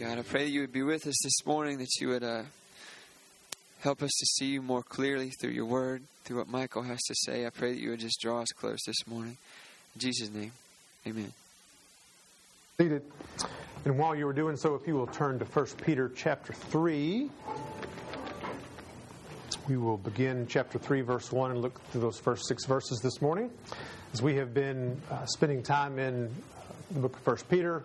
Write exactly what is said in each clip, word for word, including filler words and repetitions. God, I pray that you would be with us this morning, that you would uh, help us to see you more clearly through your word, through what Michael has to say. I pray that you would just draw us close this morning. In Jesus' name, amen. Seated. And while you were doing so, if you will turn to First Peter chapter three. We will begin chapter three, verse one, and look through those first six verses this morning. As we have been uh, spending time in uh, the book of First Peter,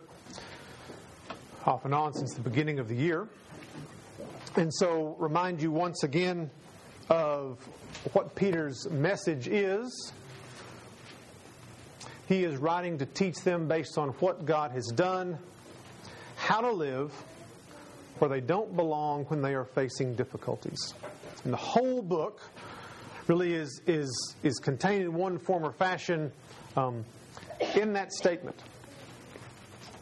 off and on since the beginning of the year. And so, remind you once again of what Peter's message is. He is writing to teach them based on what God has done, how to live where they don't belong when they are facing difficulties. And the whole book really is is is contained in one form or fashion um, in that statement.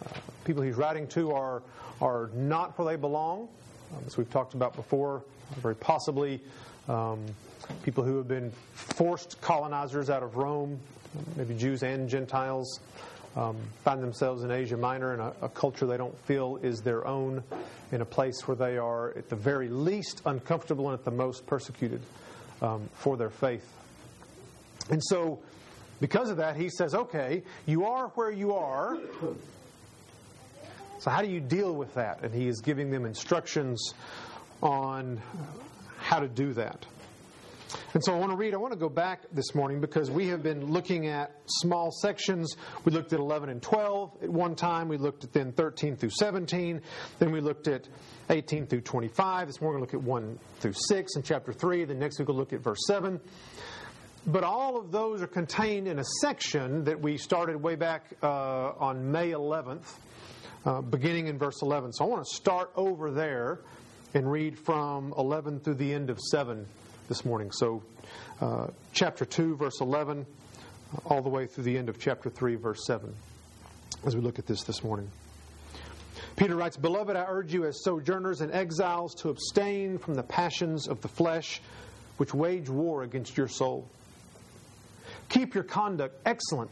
Uh, people he's writing to are are not where they belong, um, as we've talked about before. Very possibly, um, people who have been forced colonizers out of Rome, maybe Jews and Gentiles, um, find themselves in Asia Minor in a, a culture they don't feel is their own, in a place where they are at the very least uncomfortable and at the most persecuted um, for their faith. And so, because of that, he says, okay, you are where you are, so how do you deal with that? And he is giving them instructions on how to do that. And so I want to read, I want to go back this morning because we have been looking at small sections. We looked at eleven and twelve at one time. We looked at then thirteen through seventeen. Then we looked at eighteen through twenty-five. This morning we're going to look at one through six in chapter three. Then next week we'll look at verse seven. But all of those are contained in a section that we started way back uh, on May eleventh, uh, beginning in verse eleven. So I want to start over there and read from eleven through the end of seven. This morning. So uh, chapter two, verse eleven, all the way through the end of chapter three, verse seven, as we look at this this morning. Peter writes, "Beloved, I urge you as sojourners and exiles to abstain from the passions of the flesh, which wage war against your soul. Keep your conduct excellent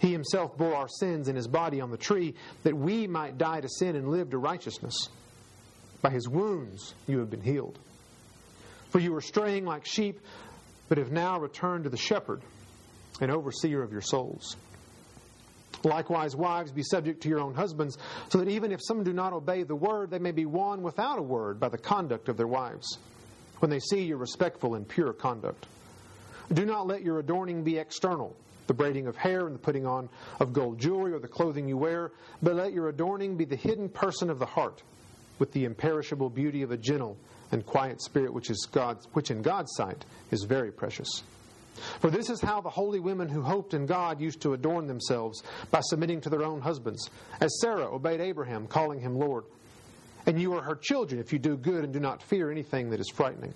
He himself bore our sins in his body on the tree, that we might die to sin and live to righteousness. By his wounds you have been healed. For you were straying like sheep, but have now returned to the shepherd and overseer of your souls. Likewise, wives, be subject to your own husbands, so that even if some do not obey the word, they may be won without a word by the conduct of their wives, when they see your respectful and pure conduct. Do not let your adorning be external, the braiding of hair and the putting on of gold jewelry or the clothing you wear, but let your adorning be the hidden person of the heart, with the imperishable beauty of a gentle and quiet spirit, which is God's, which in God's sight is very precious. For this is how the holy women who hoped in God used to adorn themselves, by submitting to their own husbands, as Sarah obeyed Abraham, calling him Lord. And you are her children if you do good and do not fear anything that is frightening.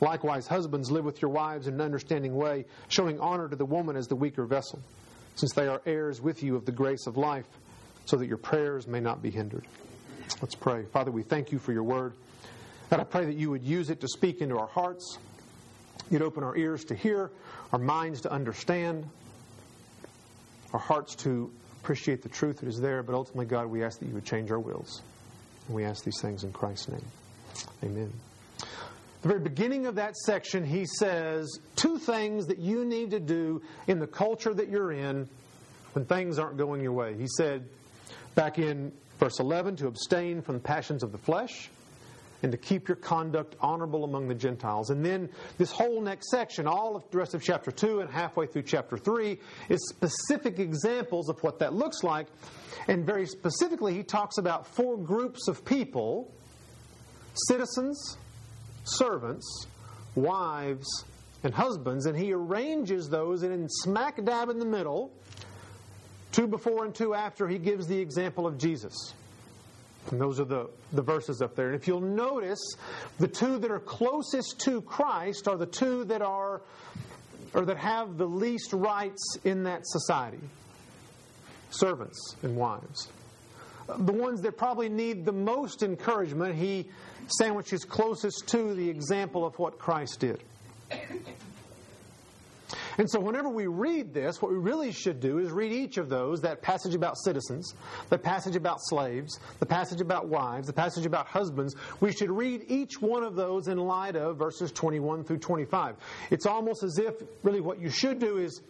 Likewise, husbands, live with your wives in an understanding way, showing honor to the woman as the weaker vessel, since they are heirs with you of the grace of life, so that your prayers may not be hindered." Let's pray. Father, we thank you for your word, and I pray that you would use it to speak into our hearts. You'd open our ears to hear, our minds to understand, our hearts to appreciate the truth that is there. But ultimately, God, we ask that you would change our wills. And we ask these things in Christ's name. Amen. The very beginning of that section, he says two things that you need to do in the culture that you're in when things aren't going your way. He said back in verse eleven, to abstain from the passions of the flesh and to keep your conduct honorable among the Gentiles. And then this whole next section, all of the rest of chapter two and halfway through chapter three, is specific examples of what that looks like. And very specifically, he talks about four groups of people: citizens, servants, wives, and husbands. And he arranges those, and in smack dab in the middle, two before and two after, he gives the example of Jesus. And those are the, the verses up there. And if you'll notice, the two that are closest to Christ are the two that are, or that have the least rights in that society: servants and wives. The ones that probably need the most encouragement, he sandwiches closest to the example of what Christ did. And so whenever we read this, what we really should do is read each of those, that passage about citizens, the passage about slaves, the passage about wives, the passage about husbands. We should read each one of those in light of verses twenty-one through twenty-five. It's almost as if really what you should do is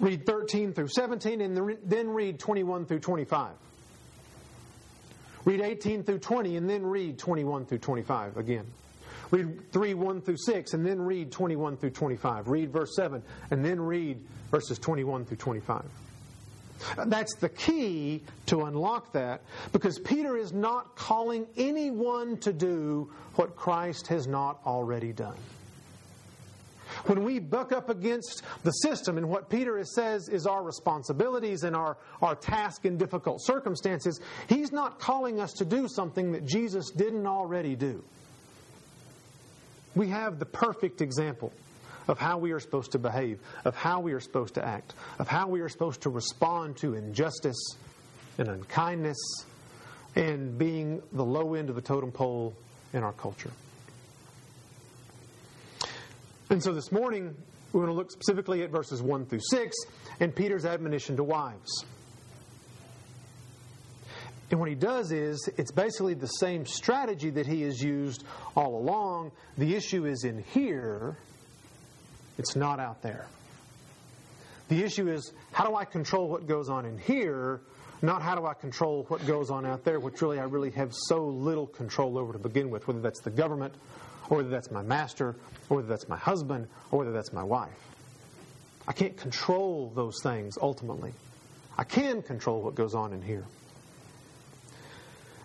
read thirteen through seventeen and then read twenty-one through twenty-five. Read eighteen through twenty and then read twenty-one through twenty-five again. Read three, one through six, and then read twenty-one through twenty-five. Read verse seven, and then read verses twenty-one through twenty-five. That's the key to unlock that, because Peter is not calling anyone to do what Christ has not already done. When we buck up against the system and what Peter says is our responsibilities and our, our task in difficult circumstances, he's not calling us to do something that Jesus didn't already do. We have the perfect example of how we are supposed to behave, of how we are supposed to act, of how we are supposed to respond to injustice and unkindness and being the low end of the totem pole in our culture. And so this morning, we're going to look specifically at verses one through six and Peter's admonition to wives. And what he does is, it's basically the same strategy that he has used all along. The issue is in here, it's not out there. The issue is, how do I control what goes on in here, not how do I control what goes on out there, which really I really have so little control over to begin with, whether that's the government, or whether that's my master, or whether that's my husband, or whether that's my wife. I can't control those things ultimately. I can control what goes on in here.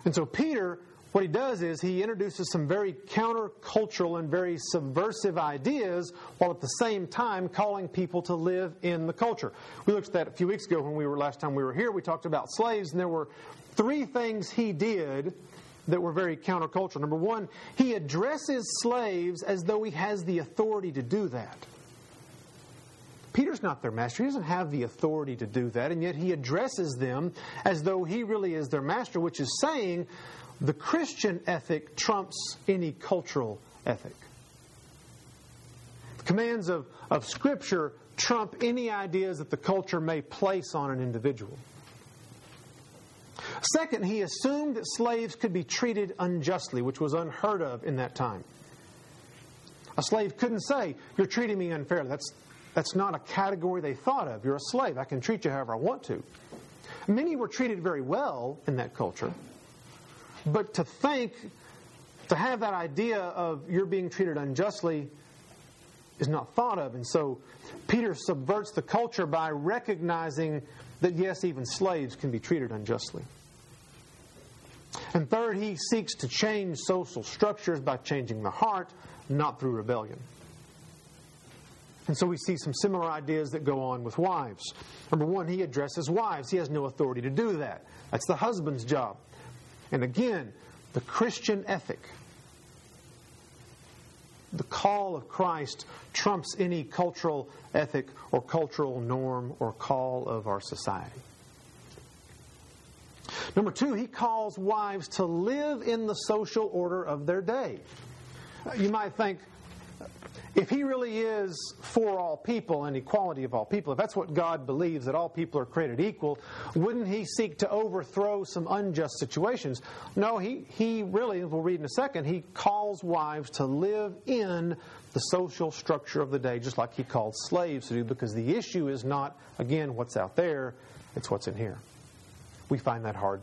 And so Peter, what he does is he introduces some very countercultural and very subversive ideas while at the same time calling people to live in the culture. We looked at that a few weeks ago when we were last time we were here. We talked about slaves, and there were three things he did that were very countercultural. Number one, he addresses slaves as though he has the authority to do that. Peter's not their master. He doesn't have the authority to do that, and yet he addresses them as though he really is their master, which is saying the Christian ethic trumps any cultural ethic. The commands of, of Scripture trump any ideas that the culture may place on an individual. Second, he assumed that slaves could be treated unjustly, which was unheard of in that time. A slave couldn't say, "You're treating me unfairly." That's That's not a category they thought of. You're a slave. I can treat you however I want to. Many were treated very well in that culture. But to think, to have that idea of you're being treated unjustly is not thought of. And so Peter subverts the culture by recognizing that, yes, even slaves can be treated unjustly. And third, he seeks to change social structures by changing the heart, not through rebellion. And so we see some similar ideas that go on with wives. Number one, he addresses wives. He has no authority to do that. That's the husband's job. And again, the Christian ethic, the call of Christ trumps any cultural ethic or cultural norm or call of our society. Number two, he calls wives to live in the social order of their day. You might think, if he really is for all people and equality of all people, if that's what God believes, that all people are created equal, wouldn't he seek to overthrow some unjust situations? No, he, he really, we'll read in a second, he calls wives to live in the social structure of the day, just like he called slaves to do, because the issue is not, again, what's out there, it's what's in here. We find that hard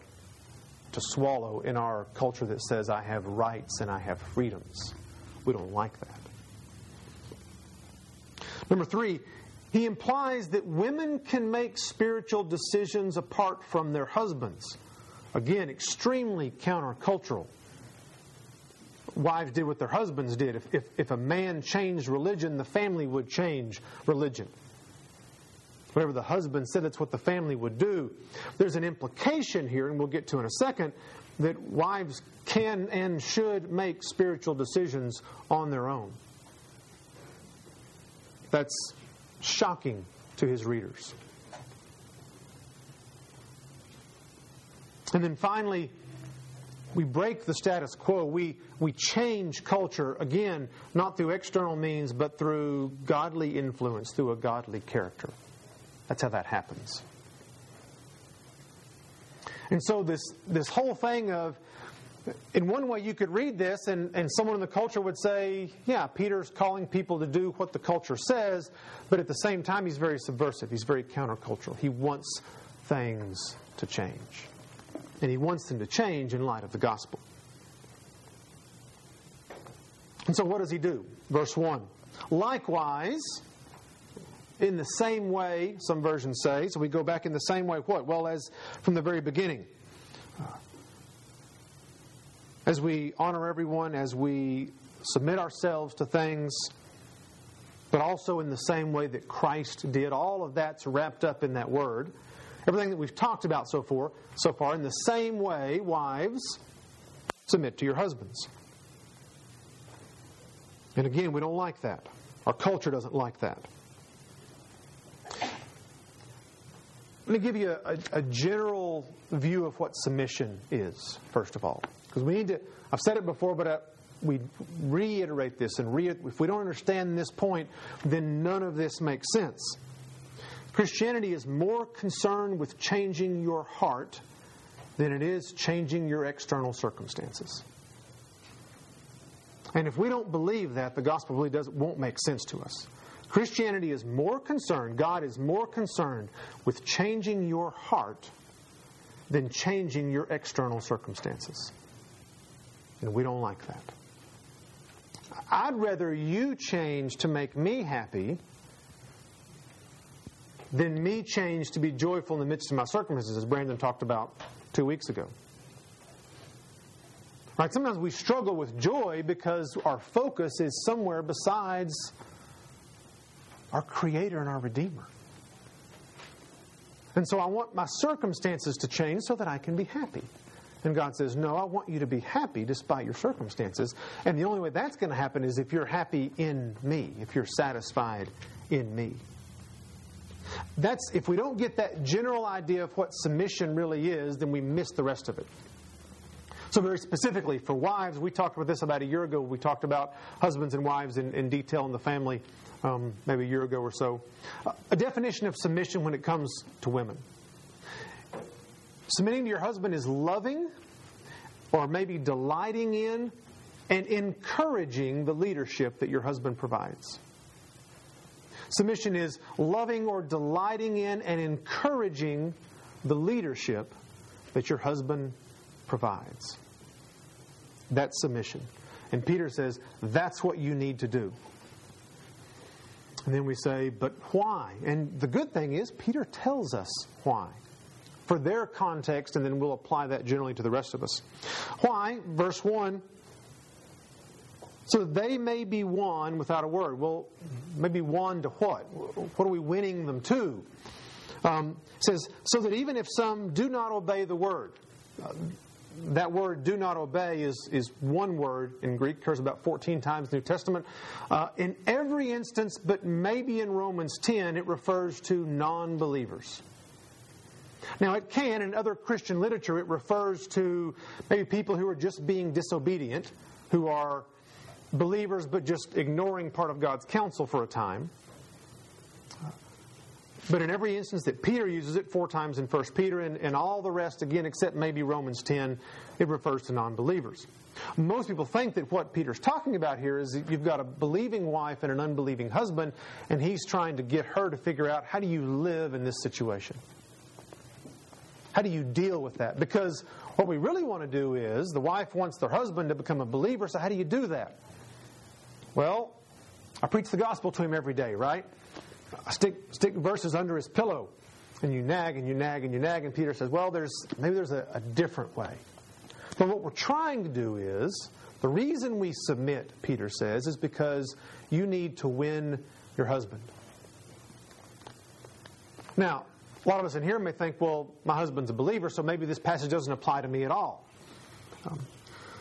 to swallow in our culture that says, I have rights and I have freedoms. We don't like that. Number three, he implies that women can make spiritual decisions apart from their husbands. Again, extremely countercultural. Wives did what their husbands did. If, if, if a man changed religion, the family would change religion. Whatever the husband said, that's what the family would do. There's an implication here, and we'll get to in a second, that wives can and should make spiritual decisions on their own. That's shocking to his readers. And then finally, we break the status quo. We we change culture, again, not through external means, but through godly influence, through a godly character. That's how that happens. And so this, this whole thing of, in one way you could read this and, and someone in the culture would say, yeah, Peter's calling people to do what the culture says, but at the same time he's very subversive. He's very countercultural. He wants things to change. And he wants them to change in light of the gospel. And so what does he do? Verse one. Likewise, in the same way, some versions say, so we go back in the same way, what? Well, as from the very beginning. As we honor everyone, as we submit ourselves to things, but also in the same way that Christ did. All of that's wrapped up in that word. Everything that we've talked about so far, so far, in the same way, wives, submit to your husbands. And again, we don't like that. Our culture doesn't like that. Let me give you a, a general view of what submission is, first of all. Because we need to, I've said it before, but I, we reiterate this. And re, if we don't understand this point, then none of this makes sense. Christianity is more concerned with changing your heart than it is changing your external circumstances. And if we don't believe that, the gospel really doesn't, won't make sense to us. Christianity is more concerned, God is more concerned with changing your heart than changing your external circumstances. And we don't like that. I'd rather you change to make me happy than me change to be joyful in the midst of my circumstances, as Brandon talked about two weeks ago. Right? Sometimes we struggle with joy because our focus is somewhere besides our Creator and our Redeemer. And so I want my circumstances to change so that I can be happy. And God says, no, I want you to be happy despite your circumstances. And the only way that's going to happen is if you're happy in me, if you're satisfied in me. That's, if we don't get that general idea of what submission really is, then we miss the rest of it. So very specifically for wives, we talked about this about a year ago. We talked about husbands and wives in, in detail in the family um, maybe a year ago or so. A definition of submission when it comes to women. Submitting to your husband is loving or maybe delighting in and encouraging the leadership that your husband provides. Submission is loving or delighting in and encouraging the leadership that your husband provides. That's submission. And Peter says, that's what you need to do. And then we say, but why? And the good thing is, Peter tells us why. For their context, and then we'll apply that generally to the rest of us. Why? Verse one, so they may be won without a word. Well, maybe won to what? What are we winning them to? Um, it says, so that even if some do not obey the word. Uh, that word, do not obey, is, is one word in Greek. It occurs about fourteen times in the New Testament. Uh, in every instance, but maybe in Romans ten, it refers to non-believers. Now, it can, in other Christian literature, it refers to maybe people who are just being disobedient, who are believers but just ignoring part of God's counsel for a time. But in every instance that Peter uses it, four times in First Peter, and, and all the rest, again, except maybe Romans ten, it refers to non-believers. Most people think that what Peter's talking about here is that you've got a believing wife and an unbelieving husband, and he's trying to get her to figure out, how do you live in this situation? How do you deal with that? Because what we really want to do is, the wife wants their husband to become a believer, so how do you do that? Well, I preach the gospel to him every day, right? I stick stick verses under his pillow, and you nag and you nag and you nag, and Peter says, well, there's maybe there's a, a different way. But what we're trying to do is, the reason we submit, Peter says, is because you need to win your husband. Now, a lot of us in here may think, well, my husband's a believer, so maybe this passage doesn't apply to me at all. Um,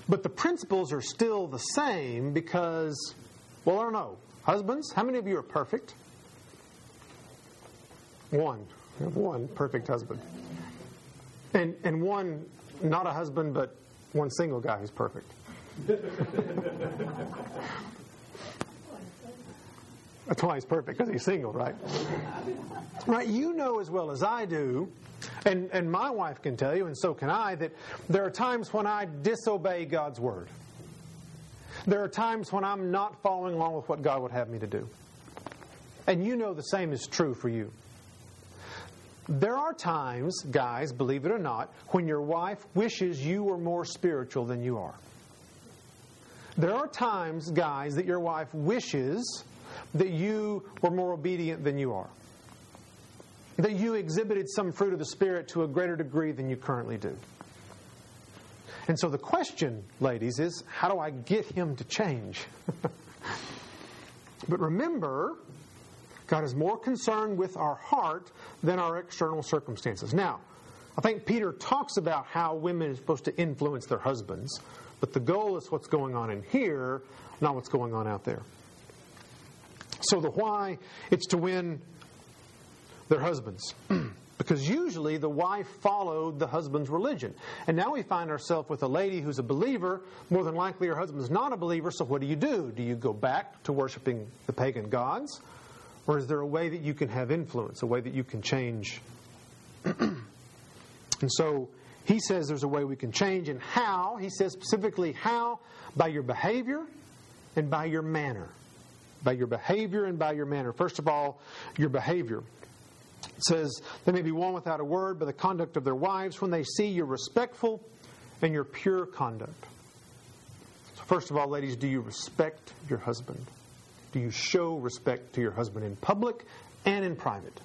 but the principles are still the same because, well, I don't know. Husbands, how many of you are perfect? One. You have one perfect husband. And and one, not a husband, but one single guy who's perfect. That's why he's perfect, because he's single, right? Right, you know as well as I do, and, and my wife can tell you, and so can I, that there are times when I disobey God's word. There are times when I'm not following along with what God would have me to do. And you know the same is true for you. There are times, guys, believe it or not, when your wife wishes you were more spiritual than you are. There are times, guys, that your wife wishes that you were more obedient than you are. That you exhibited some fruit of the Spirit to a greater degree than you currently do. And so the question, ladies, is how do I get him to change? But remember, God is more concerned with our heart than our external circumstances. Now, I think Peter talks about how women are supposed to influence their husbands, but the goal is what's going on in here, not what's going on out there. So the why, it's to win their husbands. Because usually the wife followed the husband's religion. And now we find ourselves with a lady who's a believer. More than likely her husband's not a believer, so what do you do? Do you go back to worshiping the pagan gods? Or is there a way that you can have influence, a way that you can change? And so he says there's a way we can change, and how? He says specifically how? By your behavior and by your manner. By your behavior and by your manner. First of all, your behavior. It says, they may be won without a word by the conduct of their wives when they see your respectful and your pure conduct. So first of all, ladies, do you respect your husband? Do you show respect to your husband in public and in private?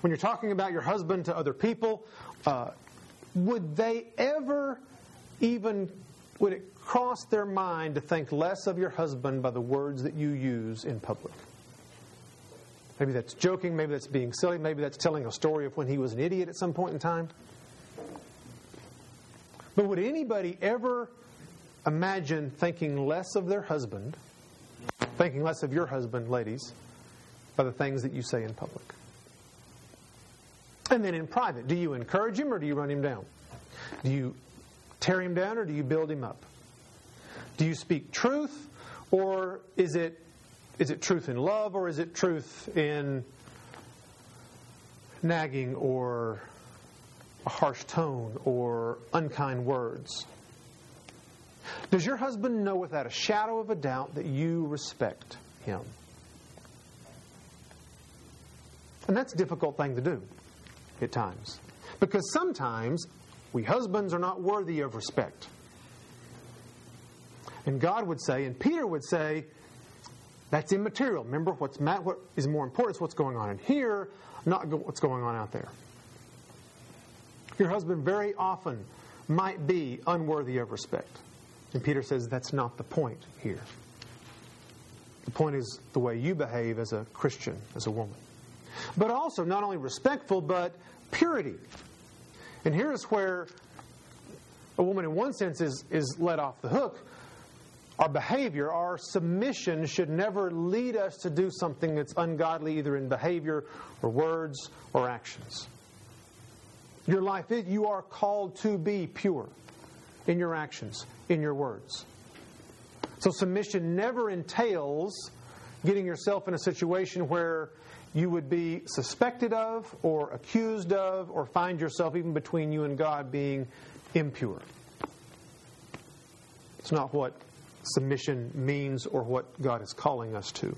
When you're talking about your husband to other people, uh, would they ever even, would it cross their mind to think less of your husband by the words that you use in public? Maybe that's joking, maybe that's being silly, maybe that's telling a story of when he was an idiot at some point in time. But would anybody ever imagine thinking less of their husband, thinking less of your husband, ladies, by the things that you say in public? And then in private, do you encourage him or do you run him down? Do you tear him down or do you build him up? Do you speak truth, or is it is it truth in love, or is it truth in nagging or a harsh tone or unkind words? Does your husband know without a shadow of a doubt that you respect him? And that's a difficult thing to do at times. Because sometimes we husbands are not worthy of respect. And God would say, and Peter would say, that's immaterial. Remember, what's ma- what is more important is what's going on in here, not go- what's going on out there. Your husband very often might be unworthy of respect. And Peter says that's not the point here. The point is the way you behave as a Christian, as a woman. But also, not only respectful, but purity. And here's where a woman in one sense is, is let off the hook. Our behavior, our submission should never lead us to do something that's ungodly, either in behavior or words or actions. Your life, you are called to be pure in your actions, in your words. So submission never entails getting yourself in a situation where you would be suspected of or accused of or find yourself even between you and God being impure. It's not what submission means or what God is calling us to.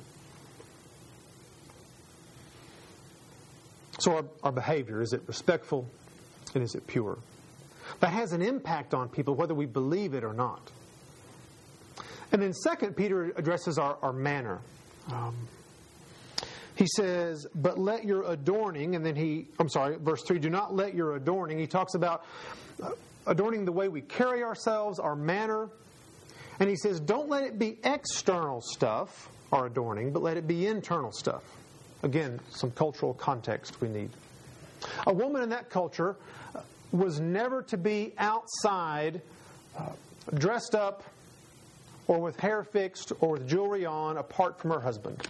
So our, our behavior, is it respectful and is it pure? That has an impact on people whether we believe it or not. And then second, Peter addresses our, our manner. Um, he says, but let your adorning, and then he, I'm sorry, verse three, do not let your adorning. He talks about adorning the way we carry ourselves, our manner. And he says, don't let it be external stuff, our adorning, but let it be internal stuff. Again, some cultural context we need. A woman in that culture was never to be outside, uh, dressed up, or with hair fixed, or with jewelry on, apart from her husband.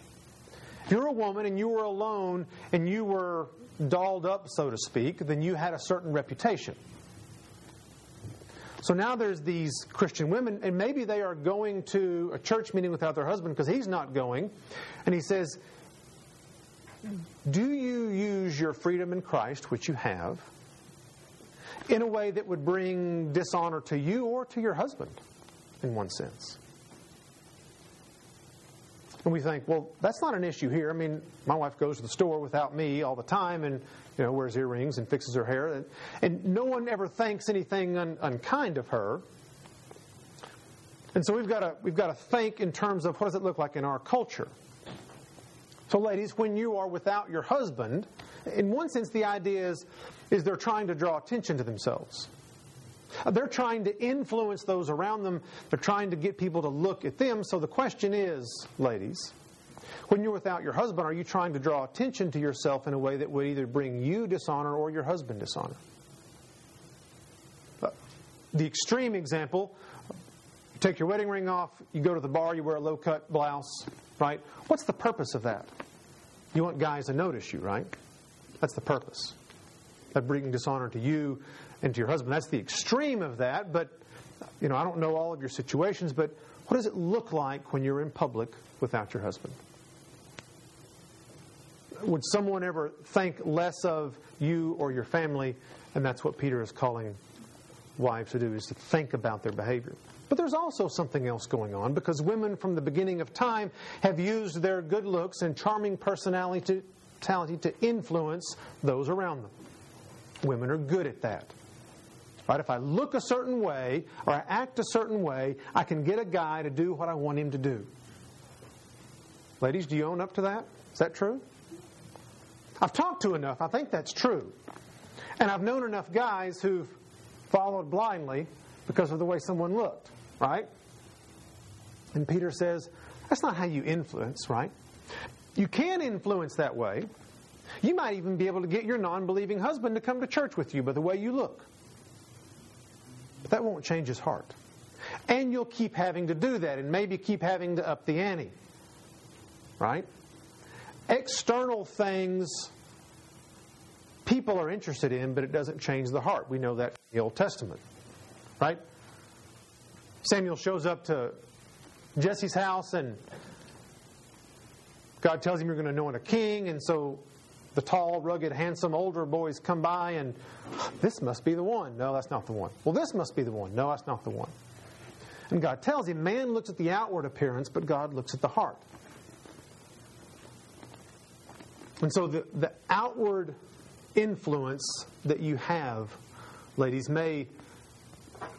If you were a woman and you were alone and you were dolled up, so to speak, then you had a certain reputation. So now there's these Christian women, and maybe they are going to a church meeting without their husband because he's not going. And he says, do you use your freedom in Christ, which you have, in a way that would bring dishonor to you or to your husband, in one sense? And we think, well, that's not an issue here. I mean, my wife goes to the store without me all the time and, you know, wears earrings and fixes her hair. And, and no one ever thinks anything un, unkind of her. And so we've got to we've got to think in terms of what does it look like in our culture. So ladies, when you are without your husband, in one sense the idea is, is they're trying to draw attention to themselves. They're trying to influence those around them. They're trying to get people to look at them. So the question is, ladies, when you're without your husband, are you trying to draw attention to yourself in a way that would either bring you dishonor or your husband dishonor? The extreme example, you take your wedding ring off, you go to the bar, you wear a low-cut blouse, right? What's the purpose of that? You want guys to notice you, right? That's the purpose. That bringing dishonor to you and to your husband. That's the extreme of that, but, you know, I don't know all of your situations, but what does it look like when you're in public without your husband? Would someone ever think less of you or your family? And that's what Peter is calling wives to do, is to think about their behavior. But there's also something else going on, because women from the beginning of time have used their good looks and charming personality to influence those around them. Women are good at that. Right? If I look a certain way or I act a certain way, I can get a guy to do what I want him to do. Ladies, do you own up to that? Is that true? I've talked to enough. I think that's true. And I've known enough guys who've followed blindly because of the way someone looked, right? And Peter says, that's not how you influence, right? You can influence that way. You might even be able to get your non-believing husband to come to church with you by the way you look. But that won't change his heart. And you'll keep having to do that, and maybe keep having to up the ante. Right? External things people are interested in, but it doesn't change the heart. We know that from the Old Testament. Right? Samuel shows up to Jesse's house, and God tells him you're going to anoint a king, and so the tall, rugged, handsome, older boys come by and, this must be the one. No, that's not the one. Well, this must be the one. No, that's not the one. And God tells him, man looks at the outward appearance, but God looks at the heart. And so the, the outward influence that you have, ladies, may,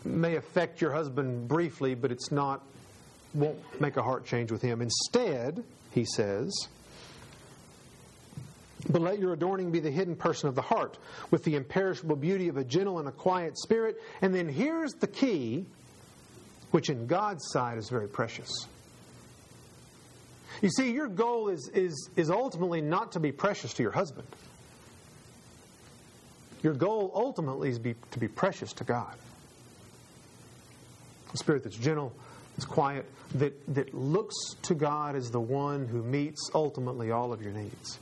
may affect your husband briefly, but it's not, won't make a heart change with him. Instead, he says, but let your adorning be the hidden person of the heart, with the imperishable beauty of a gentle and a quiet spirit. And then here's the key, which in God's sight is very precious. You see, your goal is, is, is ultimately not to be precious to your husband. Your goal ultimately is be, to be precious to God. A spirit that's gentle, that's quiet, that, that looks to God as the one who meets ultimately all of your needs.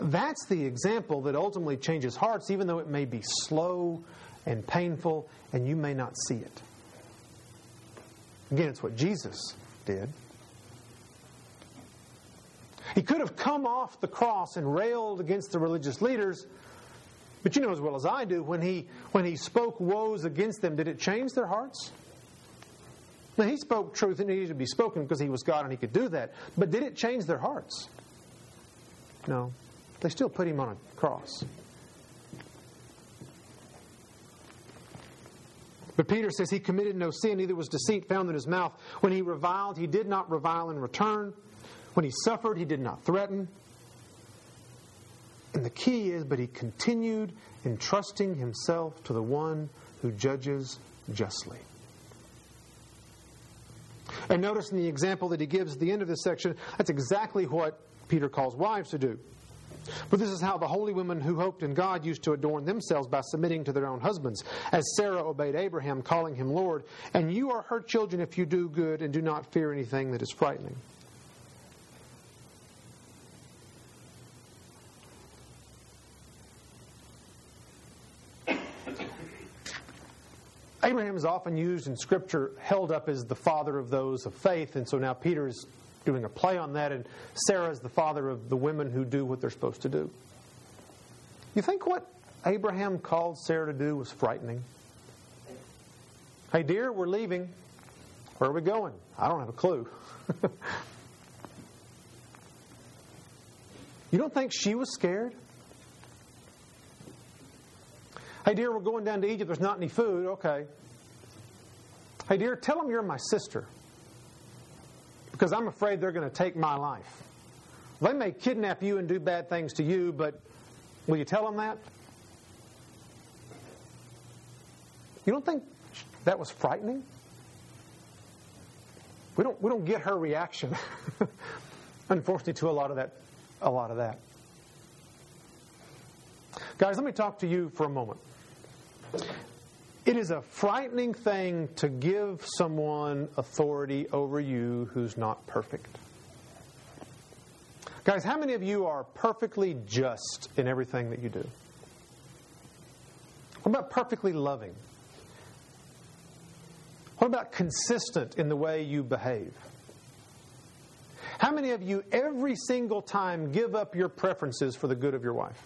That's the example that ultimately changes hearts, even though it may be slow and painful and you may not see it. Again, it's what Jesus did. He could have come off the cross and railed against the religious leaders, but you know as well as I do, when he when he spoke woes against them, did it change their hearts? Now, he spoke truth and it needed to be spoken because he was God and he could do that. But did it change their hearts? No. They still put him on a cross. But Peter says he committed no sin, neither was deceit found in his mouth. When he reviled, he did not revile in return. When he suffered, he did not threaten. And the key is, but he continued entrusting himself to the one who judges justly. And notice in the example that he gives at the end of this section, that's exactly what Peter calls wives to do. For this is how the holy women who hoped in God used to adorn themselves by submitting to their own husbands, as Sarah obeyed Abraham, calling him Lord. And you are her children if you do good and do not fear anything that is frightening. Abraham is often used in Scripture, held up as the father of those of faith, and so now Peter is doing a play on that, and Sarah is the father of the women who do what they're supposed to do. You think what Abraham called Sarah to do was frightening? Hey, dear, we're leaving. Where are we going? I don't have a clue. You don't think she was scared? Hey, dear, we're going down to Egypt. There's not any food. Okay. Hey, dear, tell them you're my sister, because I'm afraid they're going to take my life. They may kidnap you and do bad things to you, but will you tell them that? You don't think that was frightening? We don't we don't get her reaction, unfortunately, to a lot of that a lot of that. Guys, let me talk to you for a moment. It is a frightening thing to give someone authority over you who's not perfect. Guys, how many of you are perfectly just in everything that you do? What about perfectly loving? What about consistent in the way you behave? How many of you every single time give up your preferences for the good of your wife?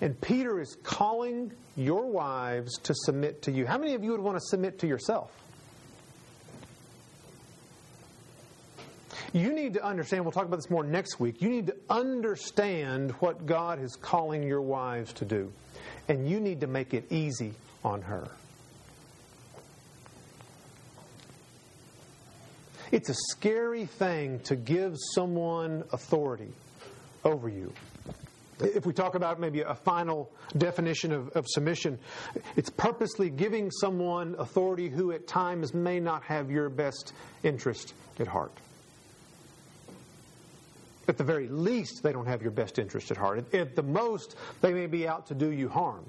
And Peter is calling your wives to submit to you. How many of you would want to submit to yourself? You need to understand, we'll talk about this more next week, you need to understand what God is calling your wives to do. And you need to make it easy on her. It's a scary thing to give someone authority over you. If we talk about maybe a final definition of, of submission, it's purposely giving someone authority who at times may not have your best interest at heart. At the very least, they don't have your best interest at heart. At, at the most, they may be out to do you harm.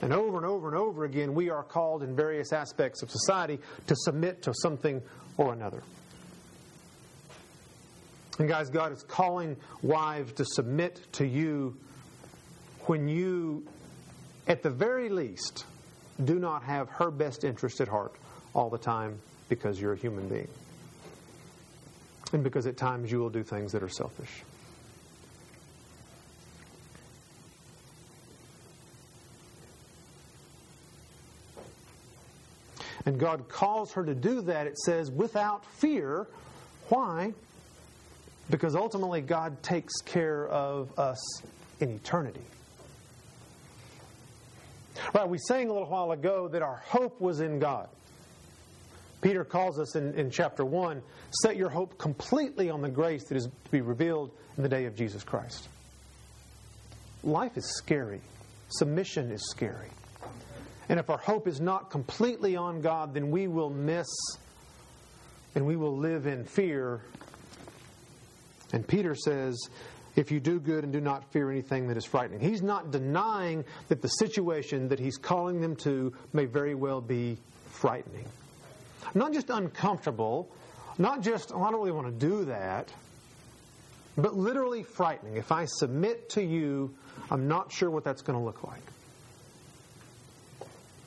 And over and over and over again, we are called in various aspects of society to submit to something or another. And guys, God is calling wives to submit to you when you, at the very least, do not have her best interest at heart all the time because you're a human being. And because at times you will do things that are selfish. And God calls her to do that, it says, without fear. Why? Because ultimately, God takes care of us in eternity. Right, we sang a little while ago that our hope was in God. Peter calls us in, in chapter one, set your hope completely on the grace that is to be revealed in the day of Jesus Christ. Life is scary. Submission is scary. And if our hope is not completely on God, then we will miss and we will live in fear. And Peter says, if you do good and do not fear anything that is frightening. He's not denying that the situation that he's calling them to may very well be frightening. Not just uncomfortable, not just, oh, I don't really want to do that, but literally frightening. If I submit to you, I'm not sure what that's going to look like.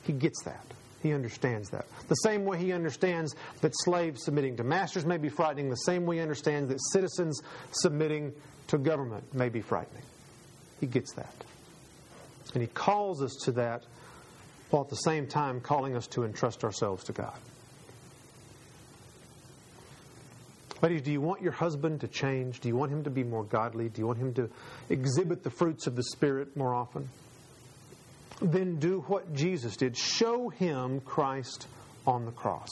He gets that. He understands that. The same way he understands that slaves submitting to masters may be frightening, the same way he understands that citizens submitting to government may be frightening. He gets that. And he calls us to that while at the same time calling us to entrust ourselves to God. Ladies, do you want your husband to change? Do you want him to be more godly? Do you want him to exhibit the fruits of the Spirit more often? Then do what Jesus did. Show him Christ on the cross.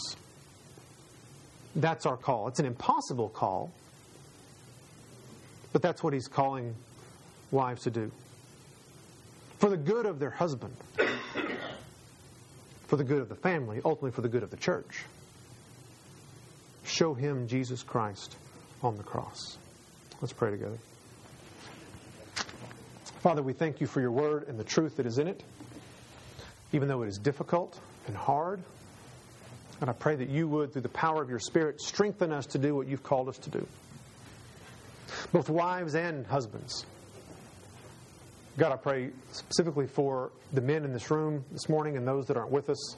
That's our call. It's an impossible call, but that's what he's calling wives to do. For the good of their husband, for the good of the family, ultimately for the good of the church. Show him Jesus Christ on the cross. Let's pray together. Father, we thank you for your word and the truth that is in it, even though it is difficult and hard. And I pray that you would, through the power of your Spirit, strengthen us to do what you've called us to do. Both wives and husbands. God, I pray specifically for the men in this room this morning and those that aren't with us.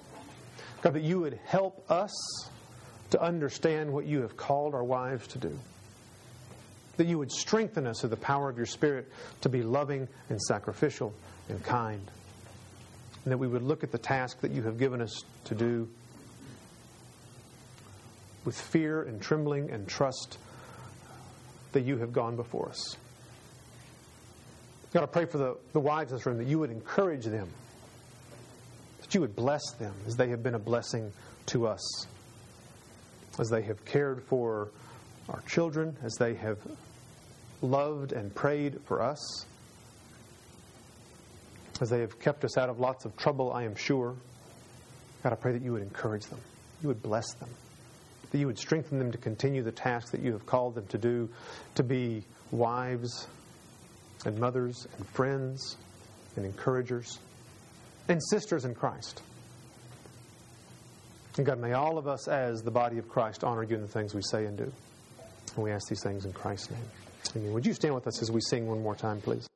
God, that you would help us to understand what you have called our wives to do. That you would strengthen us through the power of your Spirit to be loving and sacrificial and kind. And that we would look at the task that you have given us to do with fear and trembling and trust that you have gone before us. God, I pray for the, the wives in this room that you would encourage them, that you would bless them as they have been a blessing to us, as they have cared for our children, as they have loved and prayed for us, as they have kept us out of lots of trouble, I am sure. God, I pray that you would encourage them, you would bless them, that you would strengthen them to continue the task that you have called them to do, to be wives and mothers and friends and encouragers and sisters in Christ. And God, may all of us as the body of Christ honor you in the things we say and do. And we ask these things in Christ's name. Amen. Would you stand with us as we sing one more time, please?